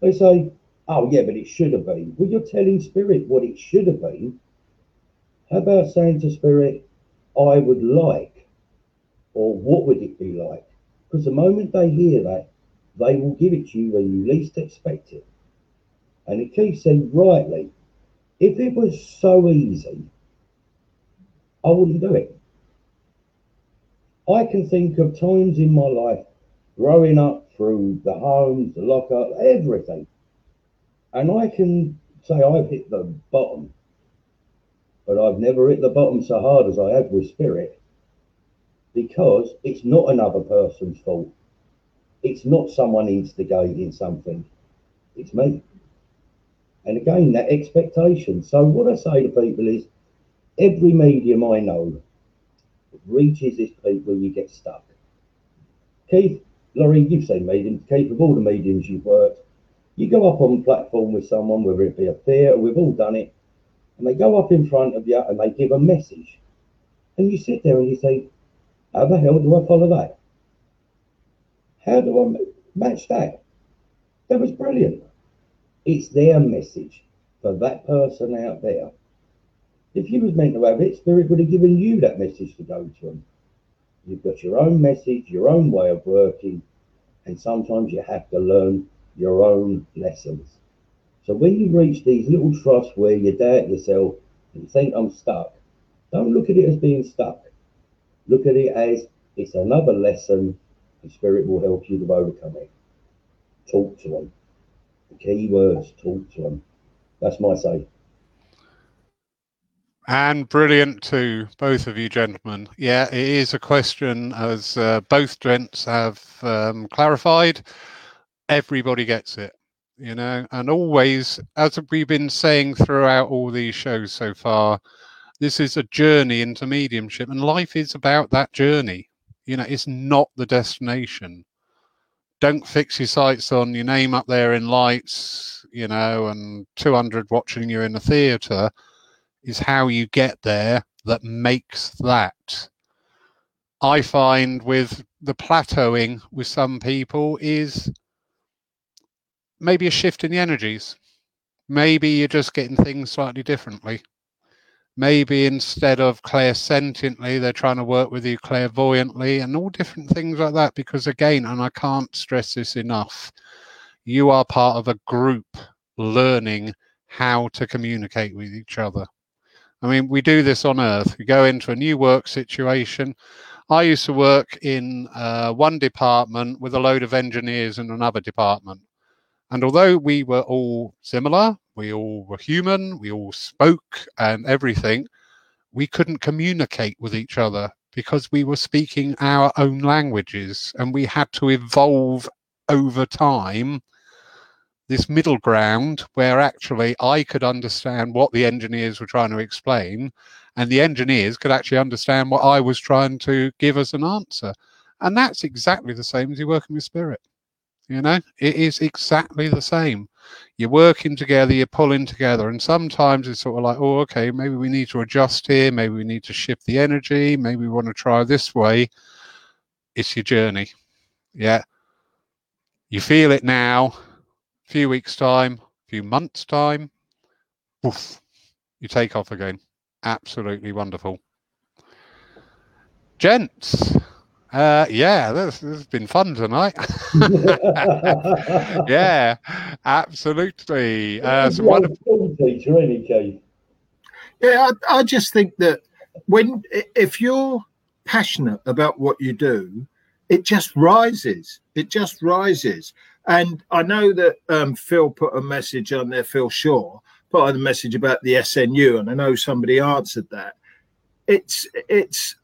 They say, oh, yeah, but it should have been. Well, you're telling Spirit what it should have been. How about saying to Spirit, I would like, or what would it be like? Because the moment they hear that, they will give it to you when you least expect it. And it Keith said rightly, if it was so easy, I wouldn't do it. I can think of times in my life, growing up through the homes, the lockup, everything. And I can say I've hit the bottom, but I've never hit the bottom so hard as I have with Spirit, because it's not another person's fault. It's not someone instigating something. It's me. And again, that expectation. So what I say to people is, every medium I know reaches this peak where you get stuck. Keith, Laurie, you've seen mediums. Keith, of all the mediums you've worked, you go up on platform with someone, whether it be a theatre, we've all done it, and they go up in front of you and they give a message. And you sit there and you think, how the hell do I follow that? How do I match that? That was brilliant. It's their message for that person out there. If you was meant to have it, Spirit would have given you that message to go to them. You've got your own message, your own way of working, and sometimes you have to learn your own lessons. So when you reach these little troughs where you doubt yourself and you think I'm stuck, don't look at it as being stuck. Look at it as it's another lesson. The Spirit will help you to overcome it. Talk to them. The key words, talk to them. That's my say. And brilliant to both of you gentlemen. Yeah, it is a question, as uh, both gents have um, clarified, everybody gets it, you know, and always, as we've been saying throughout all these shows so far, this is a journey into mediumship, and life is about that journey. You know, it's not the destination. Don't fix your sights on your name up there in lights, you know, and two hundred watching you in a theatre. Is how you get there that makes that. I find with the plateauing with some people is maybe a shift in the energies. Maybe you're just getting things slightly differently. Maybe instead of clairsentiently, they're trying to work with you clairvoyantly and all different things like that. Because again, and I can't stress this enough, you are part of a group learning how to communicate with each other. I mean, we do this on Earth. We go into a new work situation. I used to work in uh, one department with a load of engineers in another department. And although we were all similar, we all were human, we all spoke and everything, we couldn't communicate with each other because we were speaking our own languages, and we had to evolve over time this middle ground where actually I could understand what the engineers were trying to explain, and the engineers could actually understand what I was trying to give as an answer. And that's exactly the same as you're working with Spirit. You know, it is exactly the same. You're working together, you're pulling together, and sometimes it's sort of like, oh, okay, maybe we need to adjust here, maybe we need to shift the energy, maybe we want to try this way. It's your journey. Yeah. You feel it now. A few weeks' time, a few months' time, woof, you take off again. Absolutely wonderful. Gents, uh, yeah, this, this has been fun tonight. Yeah, absolutely. Uh, so yeah, wonderful teacher, any Keith? Yeah, I, I just think that when if you're passionate about what you do, it just rises. It just rises. And I know that um, Phil put a message on there, Phil Shaw, put on a message about the S N U, and I know somebody answered that. It's it's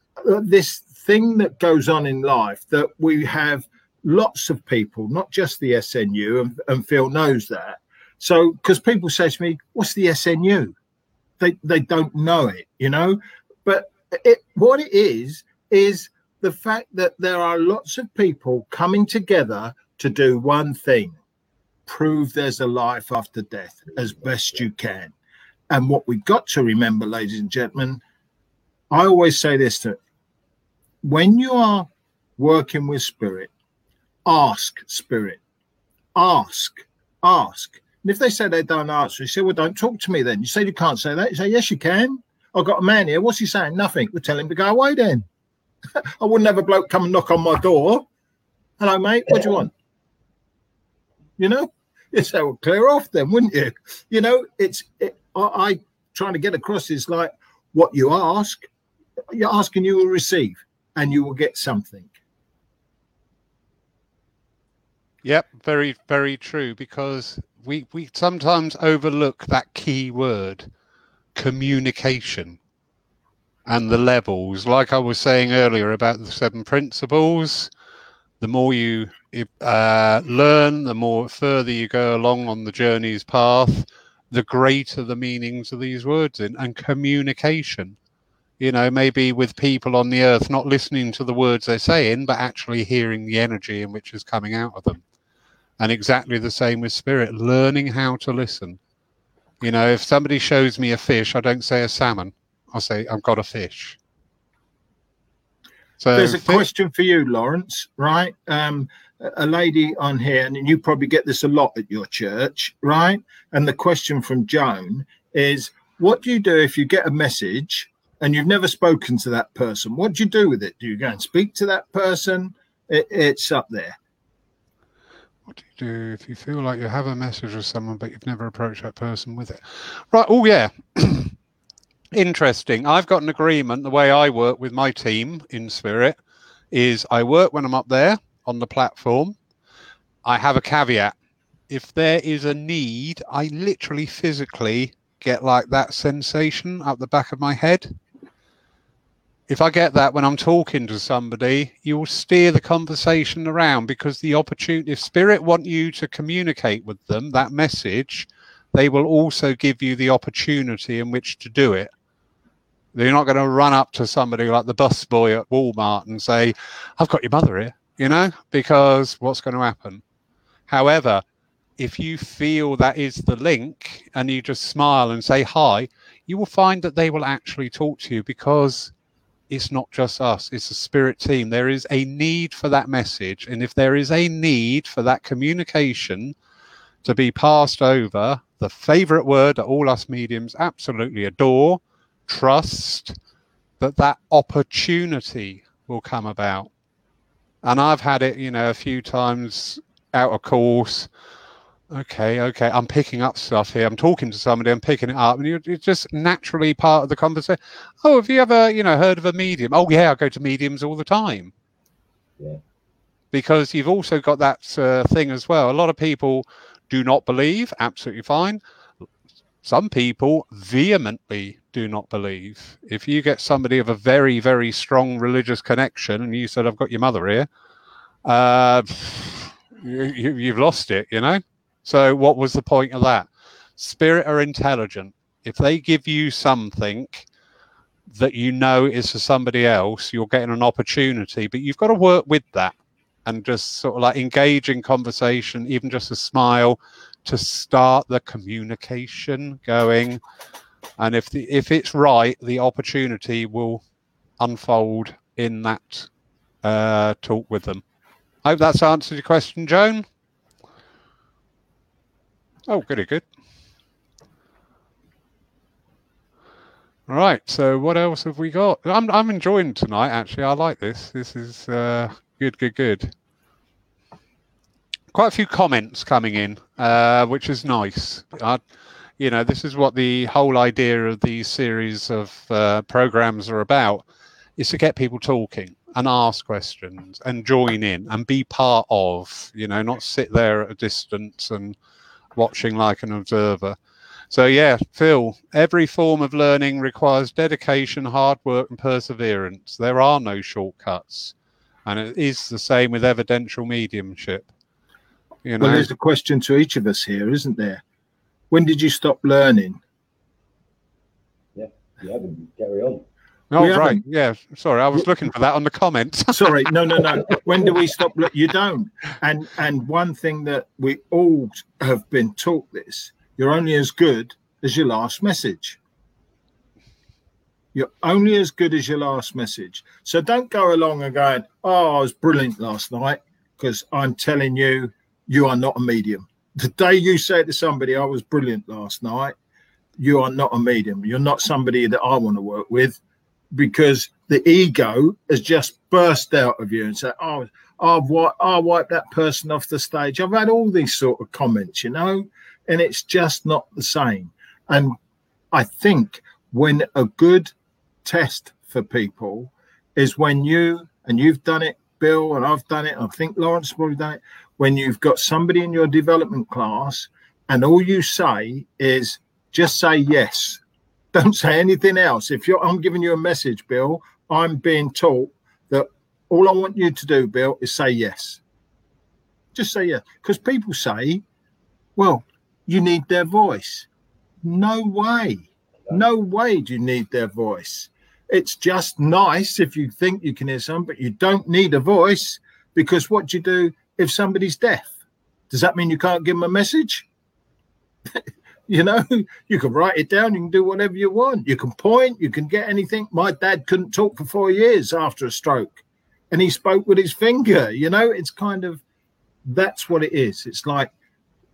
this thing that goes on in life that we have lots of people, not just the S N U, and, and Phil knows that. So, because people say to me, what's the S N U? They they don't know it, you know. But it, what it is, is the fact that there are lots of people coming together to do one thing, prove there's a life after death as best you can. And what we've got to remember, ladies and gentlemen, I always say this to when you are working with spirit, ask spirit, ask, ask. And if they say they don't answer, you say, well, don't talk to me then. You say, you can't say that. You say, yes, you can. I've got a man here. What's he saying? Nothing. We'll tell him to go away then. I wouldn't have a bloke come and knock on my door. Hello, mate. What do you want? You know, you say, well, clear off then, wouldn't you? You know, it's it, I, I trying to get across is like what you ask. You ask and you will receive, and you will get something. Yep, very, very true. Because we we sometimes overlook that key word, communication, and the levels. Like I was saying earlier about the seven principles, the more you uh, learn, the more further you go along on the journey's path, the greater the meanings of these words in and communication. You know, maybe with people on the earth not listening to the words they're saying, but actually hearing the energy in which is coming out of them. And exactly the same with spirit, learning how to listen. You know, if somebody shows me a fish, I don't say a salmon. I say, I've got a fish. So there's a fish- question for you, Lawrence, right? Um, a lady on here, and you probably get this a lot at your church, right? And the question from Joan is, what do you do if you get a message and you've never spoken to that person? What do you do with it? Do you go and speak to that person? It, it's up there. What do you do if you feel like you have a message with someone, but you've never approached that person with it? Right. Oh, yeah. Interesting. I've got an agreement. The way I work with my team in spirit is I work when I'm up there on the platform. I have a caveat. If there is a need, I literally physically get like that sensation up the back of my head. If I get that when I'm talking to somebody, you will steer the conversation around, because the opportunity, if spirit want you to communicate with them, that message, they will also give you the opportunity in which to do it. They're not going to run up to somebody like the bus boy at Walmart and say, I've got your mother here, you know, because what's going to happen? However, if you feel that is the link and you just smile and say hi, you will find that they will actually talk to you, because it's not just us, it's a spirit team. There is a need for that message. And if there is a need for that communication to be passed over, the favorite word that all us mediums absolutely adore, trust, that that opportunity will come about. And I've had it, you know, a few times out of course. Okay, okay, I'm picking up stuff here. I'm talking to somebody, I'm picking it up. And you're, you're just naturally part of the conversation. Oh, have you ever, you know, heard of a medium? Oh, yeah, I go to mediums all the time. Yeah. Because you've also got that uh, thing as well. A lot of people do not believe, absolutely fine. Some people vehemently do not believe. If you get somebody of a very, very strong religious connection and you said, I've got your mother here, uh, you, you, you've lost it, you know? So what was the point of that? Spirit are intelligent. If they give you something that you know is for somebody else, you're getting an opportunity, but you've got to work with that and just sort of like engage in conversation, even just a smile to start the communication going. And if the, if it's right, the opportunity will unfold in that uh, talk with them. I hope that's answered your question, Joan. Oh, goody, good. All right, so what else have we got? I'm I'm enjoying tonight, actually. I like this. This is uh, good, good, good. Quite a few comments coming in, uh, which is nice. I, you know, this is what the whole idea of these series of uh, programs are about, is to get people talking and ask questions and join in and be part of, you know, not sit there at a distance and watching like an observer. So, yeah, Phil, every form of learning requires dedication, hard work and perseverance. There are no shortcuts. And it is the same with evidential mediumship. You know? Well, there's a question to each of us here, isn't there? When did you stop learning? Yeah, you haven't. Carry on. Oh, we right. Haven't. Yeah, sorry. I was looking for that on the comments. Sorry. No, no, no. When do we stop? Le- you don't. And and one thing that we all have been taught this, you're only as good as your last message. You're only as good as your last message. So don't go along and going, oh, I was brilliant last night, because I'm telling you, you are not a medium. The day you say to somebody, I was brilliant last night, you are not a medium. You're not somebody that I want to work with, because the ego has just burst out of you and said, oh, I've wiped, I wiped that person off the stage. I've had all these sort of comments, you know, and it's just not the same. And I think when a good test for people is when you, and you've done it, Bill, and I've done it, and I think Lawrence has probably done it, when you've got somebody in your development class and all you say is just say yes. Don't say anything else. If you're, I'm giving you a message, Bill, I'm being taught that all I want you to do, Bill, is say yes. Just say yes. Because people say, well, you need their voice. No way. No way do you need their voice. It's just nice if you think you can hear some, but you don't need a voice, because what do you do if somebody's deaf? Does that mean you can't give them a message? You know, you can write it down. You can do whatever you want. You can point. You can get anything. My dad couldn't talk for four years after a stroke, and he spoke with his finger. You know, it's kind of, that's what it is. It's like,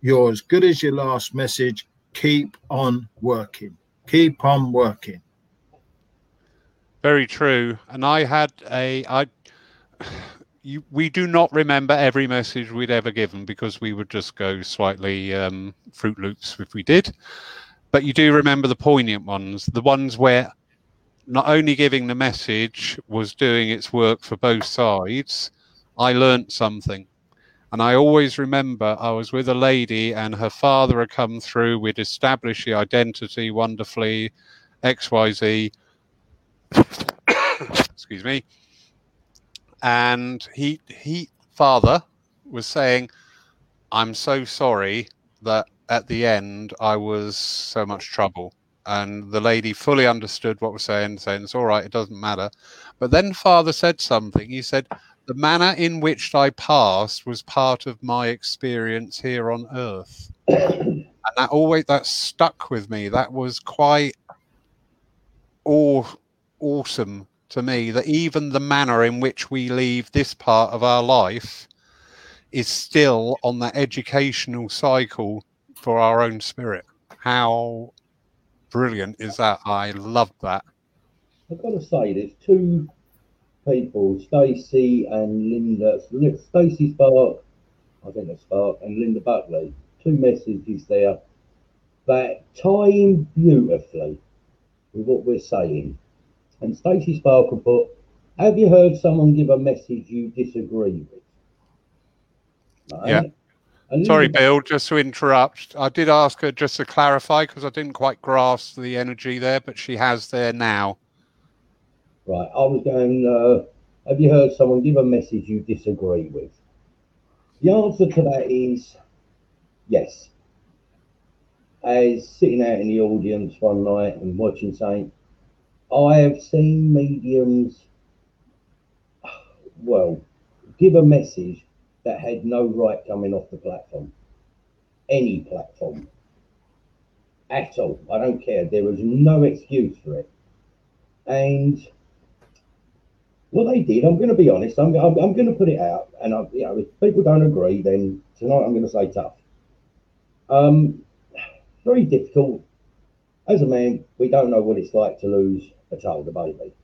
you're as good as your last message. Keep on working. Keep on working. Very true. And I had a, I, you, we do not remember every message we'd ever given, because we would just go slightly um, Fruit Loops if we did. But you do remember the poignant ones, the ones where not only giving the message was doing its work for both sides, I learnt something. And I always remember I was with a lady and her father had come through. We'd established the identity wonderfully, X Y Z. Excuse me. And he, he, father was saying, I'm so sorry that at the end I was so much trouble. And the lady fully understood what was saying, saying, it's all right, it doesn't matter. But then father said something. He said, the manner in which I passed was part of my experience here on earth. And that always, that stuck with me. That was quite aw- awesome to me, that even the manner in which we leave this part of our life is still on that educational cycle for our own spirit. How brilliant is that? I love that. I've got to say, there's two people, Stacey and Linda. Stacey Spark, I think that's Spark, and Linda Buckley. Two messages there that tie in beautifully with what we're saying. And Stacey Spark will put, have you heard someone give a message you disagree with? Right? Yeah. And sorry, Linda, Bill, just to interrupt. I did ask her just to clarify, because I didn't quite grasp the energy there, but she has there now. Right, I was going, uh, have you heard someone give a message you disagree with? The answer to that is yes. As sitting out in the audience one night and watching, saying, I have seen mediums, well, give a message that had no right coming off the platform. Any platform. At all. I don't care. There was no excuse for it. And well, they did. I'm going to be honest. I'm, I'm, I'm going to put it out. And I, you know, if people don't agree, then tonight I'm going to say tough. Um, very difficult. As a man, we don't know what it's like to lose a child, a baby.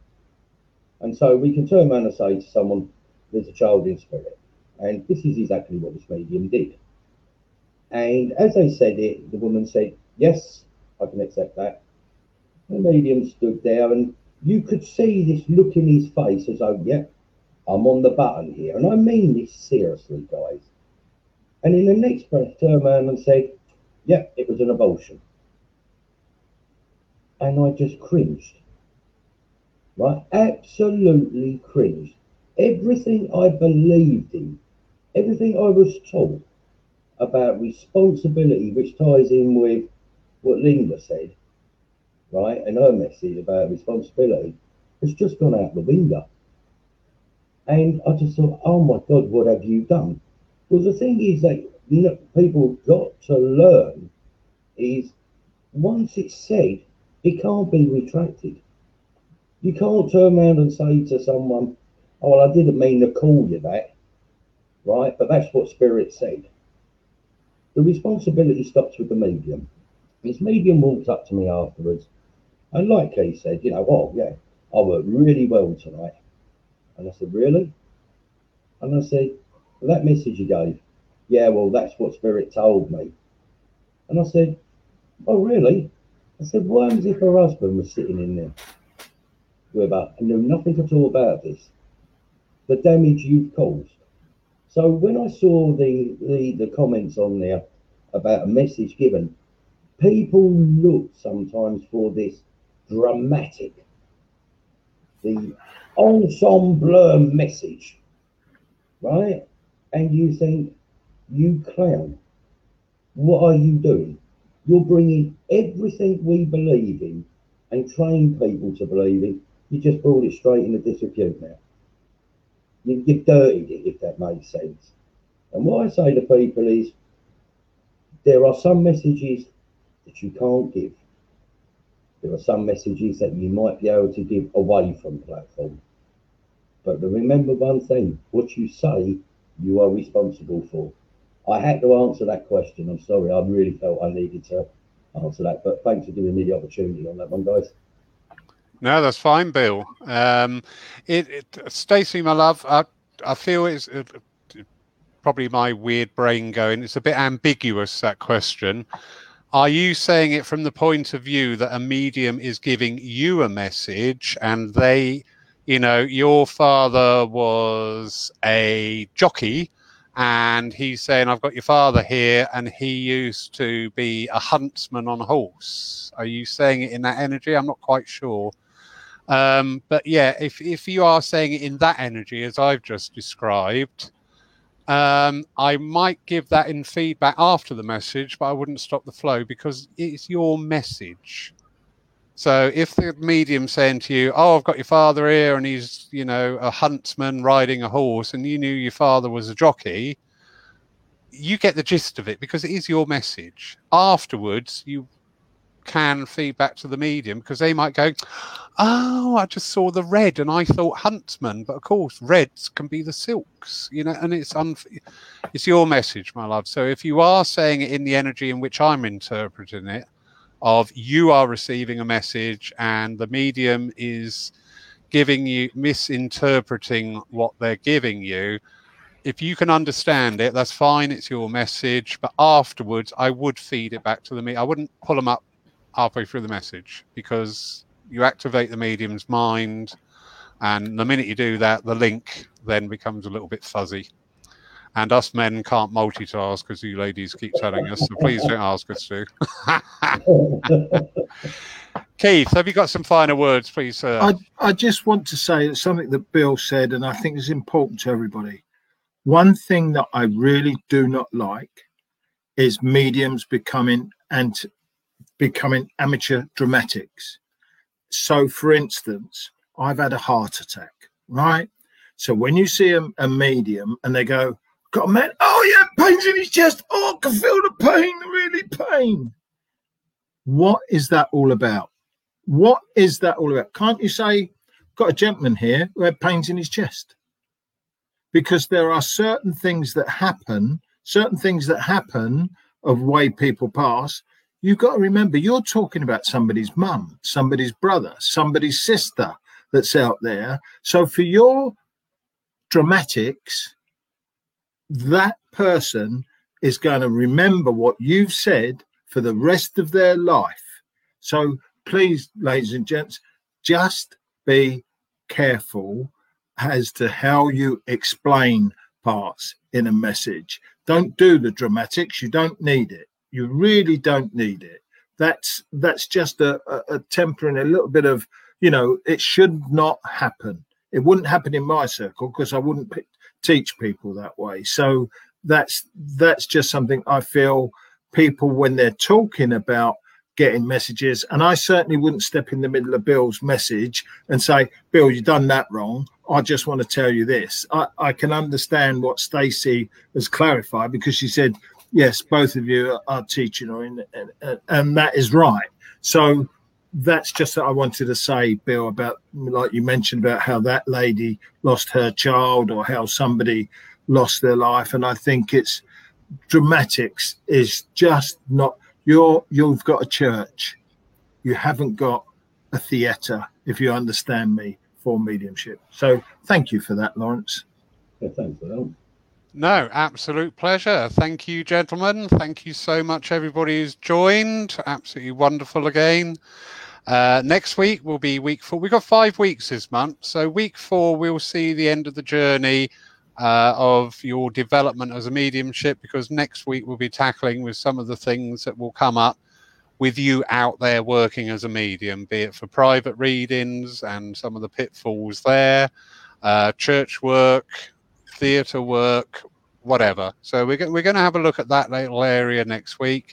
And so we can turn around and say to someone, there's a child in spirit. And this is exactly what this medium did. And as they said it, the woman said, yes, I can accept that. The medium stood there, and you could see this look in his face as though, yep, I'm on the button here. And I mean this seriously, guys. And in the next breath, turned around and said, yep, it was an abortion. And I just cringed. Right? Absolutely cringed. Everything I believed in, everything I was taught about responsibility, which ties in with what Linda said, right, and her message about responsibility, has just gone out the window. And I just thought, oh my God, what have you done? Well, the thing is that people got to learn is once it's said, it can't be retracted. You can't turn around and say to someone, oh, well, I didn't mean to call you that, right? But that's what Spirit said. The responsibility stops with the medium. This medium walked up to me afterwards, and like he said, you know, oh, yeah, I worked really well tonight. And I said, really? And I said, well, that message you gave, yeah, well, that's what Spirit told me. And I said, oh, really? I said, why was it her husband was sitting in there with her and knew nothing at all about this? The damage you've caused. So when I saw the, the, the comments on there about a message given, people look sometimes for this dramatic, the ensemble message, right? And you think, you clown, what are you doing? You're bringing everything we believe in and train people to believe in. You just brought it straight into disrepute now. You've, you've dirtied it, if that makes sense. And what I say to people is, there are some messages that you can't give. There are some messages that you might be able to give away from platform. But remember one thing, what you say, you are responsible for. I had to answer that question. I'm sorry, I really felt I needed to answer that, but thanks for giving me the opportunity on that one, guys. No, that's fine, Bill. Um, it, it, Stacey, my love, I, I feel it's uh, probably my weird brain going, it's a bit ambiguous, that question. Are you saying it from the point of view that a medium is giving you a message and they, you know, your father was a jockey, and he's saying, I've got your father here, and he used to be a huntsman on a horse. Are you saying it in that energy? I'm not quite sure. Um, but yeah, if, if you are saying it in that energy, as I've just described, um, I might give that in feedback after the message, but I wouldn't stop the flow because it's your message. So if the medium's saying to you, oh, I've got your father here and he's, you know, a huntsman riding a horse and you knew your father was a jockey, you get the gist of it because it is your message. Afterwards, you can feedback to the medium because they might go, oh, I just saw the red and I thought huntsman. But of course, reds can be the silks, you know, and it's un- it's your message, my love. So if you are saying it in the energy in which I'm interpreting it, of you are receiving a message and the medium is giving you, misinterpreting what they're giving you. If you can understand it, that's fine. It's your message. But afterwards, I would feed it back to the medium. I wouldn't pull them up halfway through the message because you activate the medium's mind. And the minute you do that, the link then becomes a little bit fuzzy. And us men can't multitask, as you ladies keep telling us, so please don't ask us to. Keith, have you got some finer words, please, sir? I, I just want to say that something that Bill said, and I think is important to everybody. One thing that I really do not like is mediums becoming and becoming amateur dramatics. So, for instance, I've had a heart attack, right? So when you see a, a medium and they go, God, man, oh, yeah, pain's in his chest. Oh, I can feel the pain, really pain. What is that all about? What is that all about? Can't you say, got a gentleman here who had pains in his chest? Because there are certain things that happen, certain things that happen of way people pass. You've got to remember, you're talking about somebody's mum, somebody's brother, somebody's sister that's out there. So for your dramatics, that person is going to remember what you've said for the rest of their life. So please, ladies and gents, just be careful as to how you explain parts in a message. Don't do the dramatics. You don't need it. You really don't need it. That's that's just a, a, a tempering, a little bit of, you know, it should not happen. It wouldn't happen in my circle because I wouldn't p- teach people that way. So that's that's just something I feel people, when they're talking about getting messages, and I certainly wouldn't step in the middle of Bill's message and say, Bill, you've done that wrong. I just want to tell you this. I, I can understand what Stacey has clarified because she said, yes, both of you are teaching, or in, and, and that is right. So that's just what I wanted to say, Bill, about, like you mentioned, about how that lady lost her child or how somebody lost their life. And I think it's dramatics is just not, you're, you've got a church. You haven't got a theatre, if you understand me, for mediumship. So thank you for that, Lawrence. Yeah, thanks for that. No, absolute pleasure. Thank you, gentlemen. Thank you so much, everybody who's joined. Absolutely wonderful again. Uh, next week will be week four. We've got five weeks this month. So week four, we'll see the end of the journey uh, of your development as a mediumship, because next week we'll be tackling with some of the things that will come up with you out there working as a medium, be it for private readings and some of the pitfalls there, uh, church work, theatre work, whatever. So we're, go- we're going to have a look at that little area next week.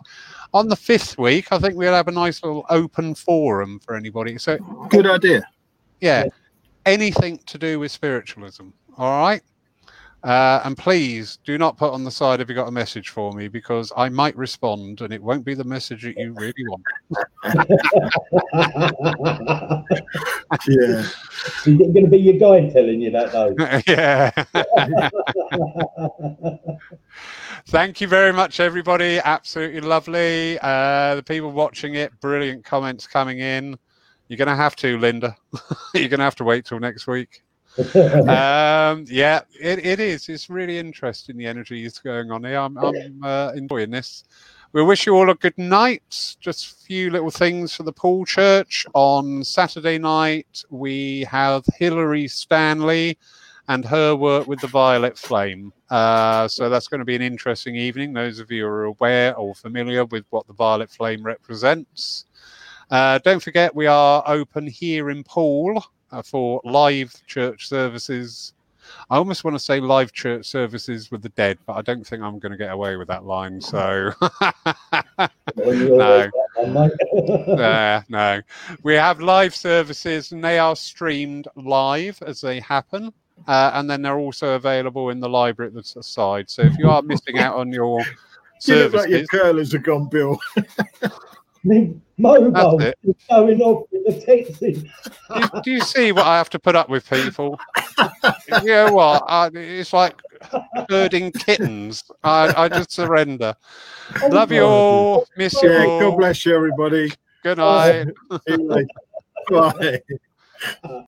On the fifth week, I think we'll have a nice little open forum for anybody. So good idea. Yeah, yeah. Anything to do with spiritualism. All right. Uh, and please do not put on the side if you got a message for me, because I might respond and it won't be the message that you really want. Yeah. Is it going to be your guy telling you that, though? Yeah. Thank you very much, everybody. Absolutely lovely. Uh, the people watching it, brilliant comments coming in. You're going to have to, Linda. You're going to have to wait till next week. um yeah it, it is it's really interesting, the energy is going on here. I'm, I'm uh, enjoying this. We wish you all a good night. Just a few little things for the Pool Church. On Saturday night we have Hillary Stanley and her work with the Violet Flame, uh so that's going to be an interesting evening. Those of you who are aware or familiar with what the Violet Flame represents, uh don't forget we are open here in Poole for live church services. I almost want to say live church services with the dead, but I don't think I'm going to get away with that line. So no, uh, no, we have live services and they are streamed live as they happen. Uh, and then they're also available in the library at the side. So if you are missing out on your services, you look like your curlers are gone, Bill. The mobile is going off with the taxi. do, do you see what I have to put up with, people? You know what? I, it's like herding kittens. I, I just surrender. Oh, love God. You all. Miss yeah, you all. God bless you, everybody. Good night. Bye. Bye.